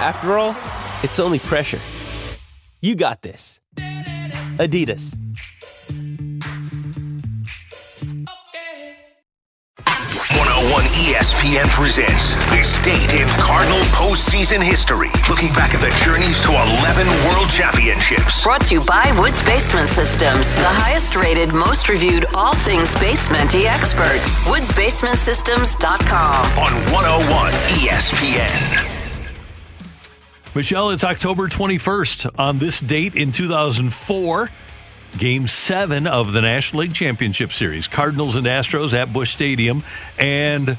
After all, it's only pressure. You got this. Adidas. ESPN presents this date in Cardinal postseason history. Looking back at the journeys to 11 World Championships. Brought to you by Woods Basement Systems, the highest rated, most reviewed, all things basement-y experts. WoodsBasementSystems.com. On 101 ESPN. Michelle, it's October 21st. On this date in 2004, Game 7 of the National League Championship Series. Cardinals and Astros at Busch Stadium. And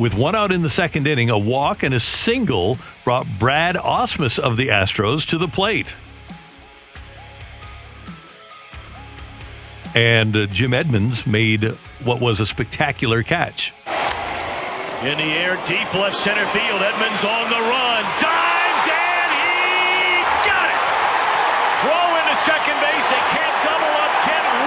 with one out in the second inning, a walk and a single brought Brad Ausmus of the Astros to the plate. And Jim Edmonds made what was a spectacular catch. In the air, deep left center field. Edmonds on the run. Dives, and he got it! Throw into second base. They can't double up.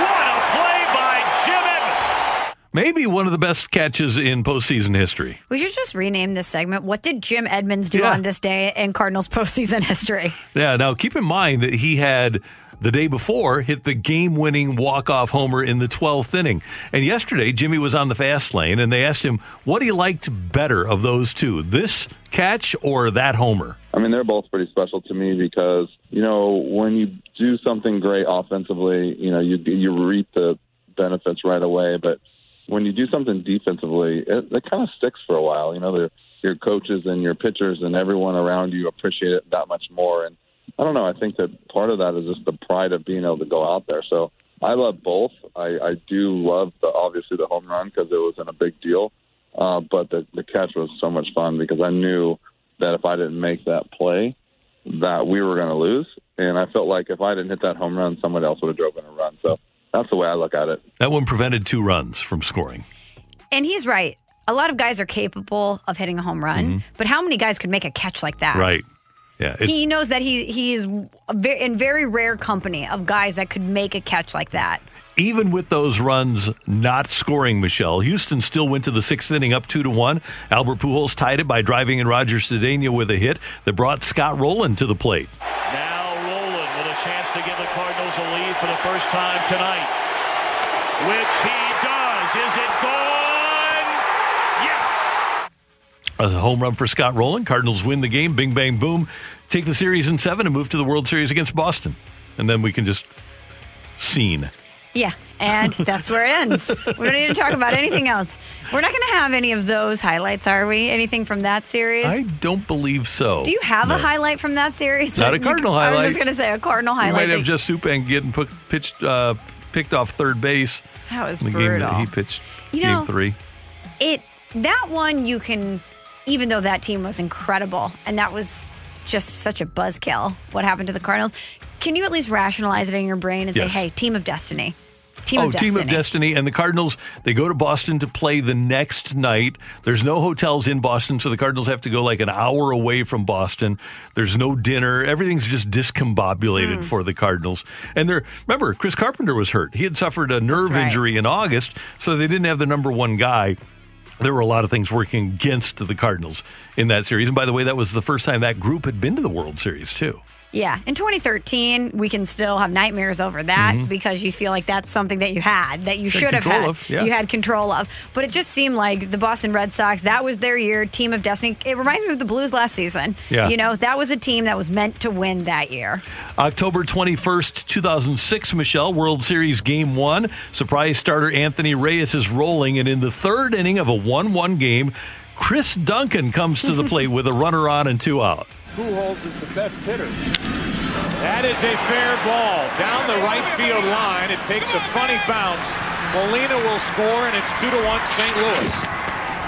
What a play by Jim Edmonds! Maybe one of the best catches in postseason history. We should just rename this segment. What did Jim Edmonds do on this day in Cardinals postseason history? Yeah, now keep in mind that he had, the day before, hit the game-winning walk-off homer in the 12th inning. And yesterday, Jimmy was on the fast lane, and they asked him what he liked better of those two, this catch or that homer? I mean, they're both pretty special to me because, you know, when you do something great offensively, you know, you reap the benefits right away. But when you do something defensively, it kind of sticks for a while. You know, your coaches and your pitchers and everyone around you appreciate it that much more. And I don't know. I think that part of that is just the pride of being able to go out there. So I love both. I do love, obviously, the home run because it wasn't a big deal. But the catch was so much fun because I knew that if I didn't make that play, that we were going to lose. And I felt like if I didn't hit that home run, someone else would have drove in a run. So that's the way I look at it. That one prevented two runs from scoring. And he's right. A lot of guys are capable of hitting a home run. Mm-hmm. But how many guys could make a catch like that? Right. Yeah, he knows that he is in very rare company of guys that could make a catch like that. Even with those runs not scoring, Michelle, Houston still went to the sixth inning up 2-1. Albert Pujols tied it by driving in Roger Cedeno with a hit that brought Scott Rolen to the plate. Now Rolen with a chance to give the Cardinals a lead for the first time tonight, which he does. Is it gone? Yes! A home run for Scott Rolen. Cardinals win the game. Bing, bang, boom. Take the series in 7 and move to the World Series against Boston. And then we can just scene. Yeah, and that's where it ends. We don't need to talk about anything else. We're not going to have any of those highlights, are we? Anything from that series? I don't believe so. Do you have a highlight from that series? Not a Cardinal highlight. I was just going to say a Cardinal highlight. You might have just Supan getting picked off third base. That was brutal. Game that he pitched, game 3. That one you can, even though that team was incredible, and that was just such a buzzkill, what happened to the Cardinals, can you at least rationalize it in your brain and say, hey, team of destiny. Team of destiny. And the Cardinals, they go to Boston to play the next night. There's no hotels in Boston, so the Cardinals have to go like an hour away from Boston. There's no dinner. Everything's just discombobulated for the Cardinals. And remember, Chris Carpenter was hurt. He had suffered a nerve injury in August, so they didn't have the number one guy. There were a lot of things working against the Cardinals in that series. And by the way, that was the first time that group had been to the World Series, too. Yeah. In 2013, we can still have nightmares over that because you feel like that's something that you had, that you should have had. You had control of. But it just seemed like the Boston Red Sox, that was their year, team of destiny. It reminds me of the Blues last season. Yeah. You know, that was a team that was meant to win that year. October 21st, 2006, Michelle, World Series Game 1. Surprise starter Anthony Reyes is rolling, and in the third inning of a 1-1 game, Chris Duncan comes to the plate with a runner on and 2 out. Pujols is the best hitter. That is a fair ball down the right field line. It takes a funny bounce. Molina will score, and it's 2-1 St. Louis.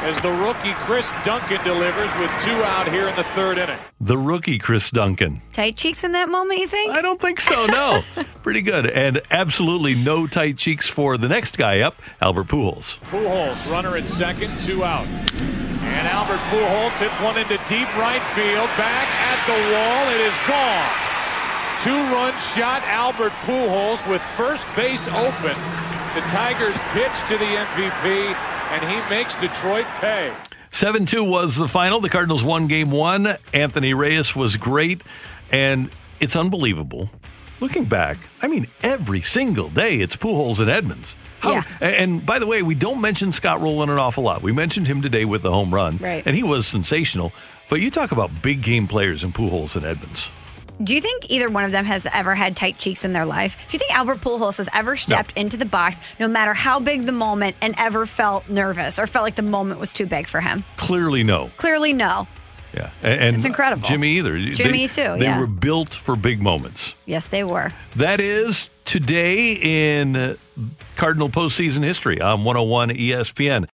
as the rookie Chris Duncan delivers with two out here in the third inning. The rookie Chris Duncan. Tight cheeks in that moment, you think? I don't think so, no. Pretty good. And absolutely no tight cheeks for the next guy up, Albert Pujols. Pujols, runner at second, two out. And Albert Pujols hits one into deep right field, back at the wall. It is gone. Two-run shot, Albert Pujols with first base open. The Tigers pitch to the MVP, and he makes Detroit pay. 7-2 was the final. The Cardinals won game one. Anthony Reyes was great, and it's unbelievable. Looking back, I mean, every single day it's Pujols and Edmonds. Yeah. And by the way, we don't mention Scott Rolen an awful lot. We mentioned him today with the home run, right, and he was sensational. But you talk about big game players in Pujols and Edmonds. Do you think either one of them has ever had tight cheeks in their life? Do you think Albert Pujols has ever stepped into the box, no matter how big the moment, and ever felt nervous or felt like the moment was too big for him? Clearly no. Clearly no. Yeah. And it's incredible. Jimmy either. Jimmy too, yeah. They were built for big moments. Yes, they were. That is today in Cardinal postseason history on 101 ESPN.